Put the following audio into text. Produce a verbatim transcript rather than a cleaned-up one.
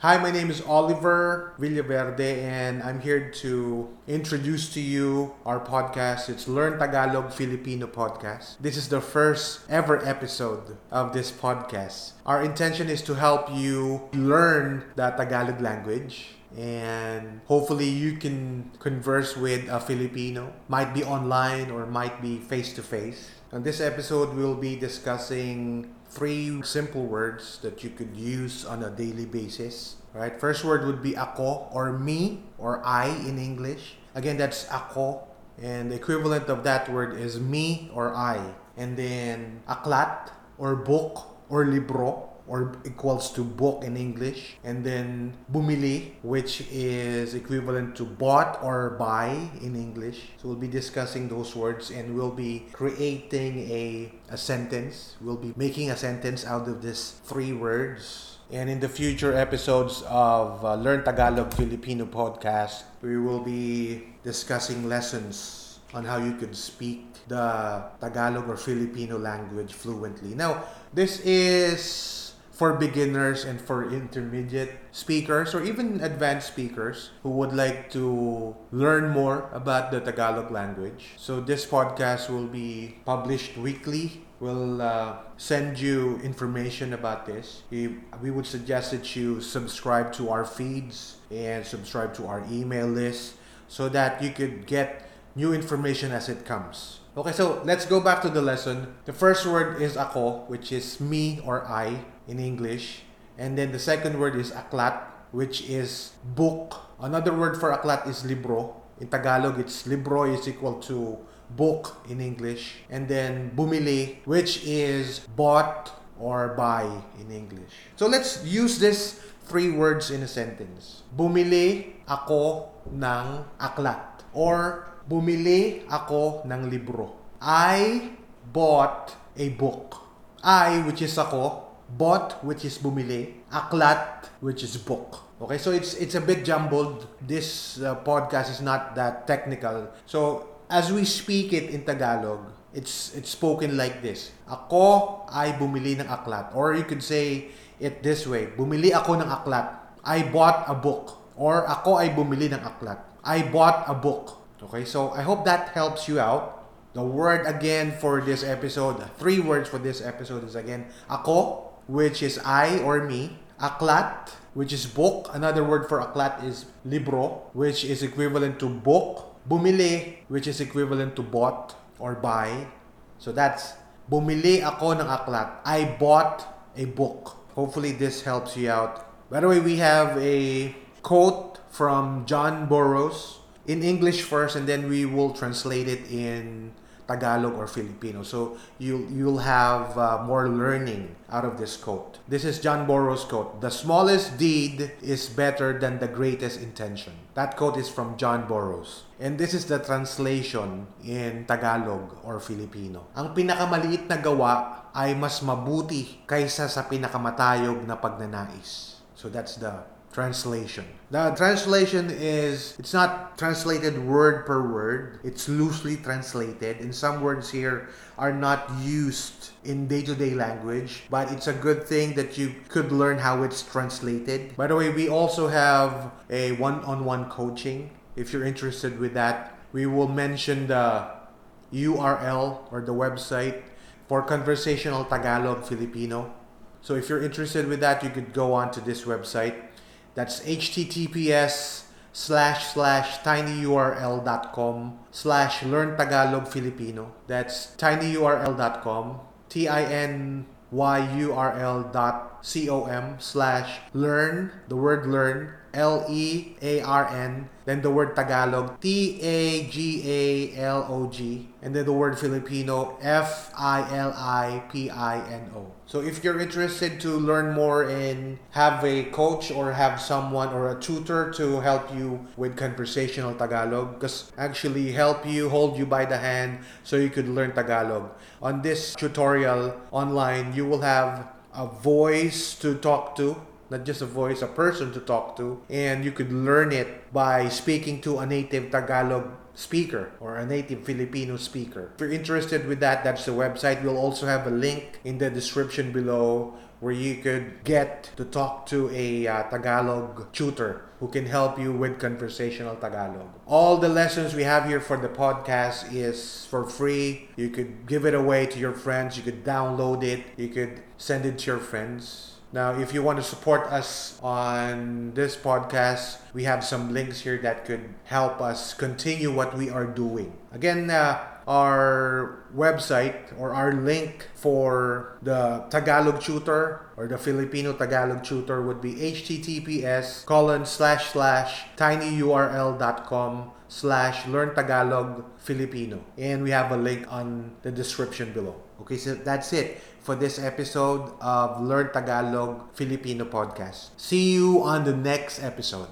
Hi, my name is Oliver Villaverde, and I'm here to introduce to you our podcast. It's Learn Tagalog Filipino Podcast. This is the first ever episode of this podcast. Our intention is to help you learn the Tagalog language, and hopefully you can converse with a Filipino, might be online or might be face-to-face. On this episode, we'll be discussing three simple words that you could use on a daily basis. All right, first word would be ako or me or I in English. Again, that's ako, and the equivalent of that word is me or I. And then aklat or book or libro, or equals to book in English. And then bumili, which is equivalent to bought or buy in English. So we'll be discussing those words, and we'll be creating a, a sentence. We'll be making a sentence out of these three words. And in the future episodes of uh, Learn Tagalog Filipino Podcast, we will be discussing lessons on how you could speak the Tagalog or Filipino language fluently. Now, this is for beginners and for intermediate speakers or even advanced speakers who would like to learn more about the Tagalog language. So this podcast will be published weekly. We'll uh, send you information about this. We, we would suggest that you subscribe to our feeds and subscribe to our email list so that you could get new information as it comes. Okay, so let's go back to the lesson. The first word is ako, which is me or I in English. And then the second word is aklat, which is book. Another word for aklat is libro. In Tagalog, it's libro is equal to book in English. And then bumili, which is bought or buy in English. So let's use these three words in a sentence. Bumili ako ng aklat, or bumili ako ng libro. I bought a book. I, which is ako, bought, which is bumili, aklat, which is book. Okay, so it's it's a bit jumbled. This uh, podcast is not that technical. So as we speak it in Tagalog, it's it's spoken like this. Ako ay bumili ng aklat. Or you could say it this way. Bumili ako ng aklat. I bought a book. Or ako ay bumili ng aklat. I bought a book. Okay, so I hope that helps you out. The word again for this episode, three words for this episode is again, ako, which is I or me, aklat, which is book. Another word for aklat is libro, which is equivalent to book, bumili, which is equivalent to bought or buy. So that's, bumili ako ng aklat. I bought a book. Hopefully this helps you out. By the way, we have a quote from John Burroughs. In English first, and then we will translate it in Tagalog or Filipino. So you'll, you'll have uh, more learning out of this quote. This is John Burroughs' quote. The smallest deed is better than the greatest intention. That quote is from John Burroughs. And this is the translation in Tagalog or Filipino. Ang pinakamaliit na gawa ay mas mabuti kaysa sa pinakamatayog na pagnanais. So that's the translation. The translation is, it's not translated word per word. It's loosely translated. And some words here are not used in day-to-day language. But it's a good thing that you could learn how it's translated. By the way, we also have a one-on-one coaching. If you're interested with that, we will mention the U R L or the website for Conversational Tagalog Filipino. So if you're interested with that, you could go on to this website. That's https slash slash tinyurl.com slash learn Tagalog Filipino. That's tinyurl dot com, T-I-N-Y-U-R-L dot C-O-M slash learn, the word learn, L-E-A-R-N, then the word Tagalog, T-A-G-A-L-O-G, and then the word Filipino, F I L I P I N O. So if you're interested to learn more and have a coach or have someone or a tutor to help you with Conversational Tagalog, because actually help you, hold you by the hand so you could learn Tagalog. On this tutorial online, you will have a voice to talk to. not just a voice, a person to talk to. And you could learn it by speaking to a native Tagalog speaker or a native Filipino speaker. If you're interested with that, that's the website. We'll also have a link in the description below where you could get to talk to a uh, Tagalog tutor who can help you with conversational Tagalog. All the lessons we have here for the podcast is for free. You could give it away to your friends. You could download it. You could send it to your friends. Now, if you want to support us on this podcast, we have some links here that could help us continue what we are doing. Again, uh, our website or our link for the Tagalog tutor or the Filipino Tagalog tutor would be https colon slash slash tinyurl.com slash learn Tagalog Filipino. And we have a link on the description below. Okay, so that's it for this episode of Learn Tagalog Filipino Podcast. See you on the next episode.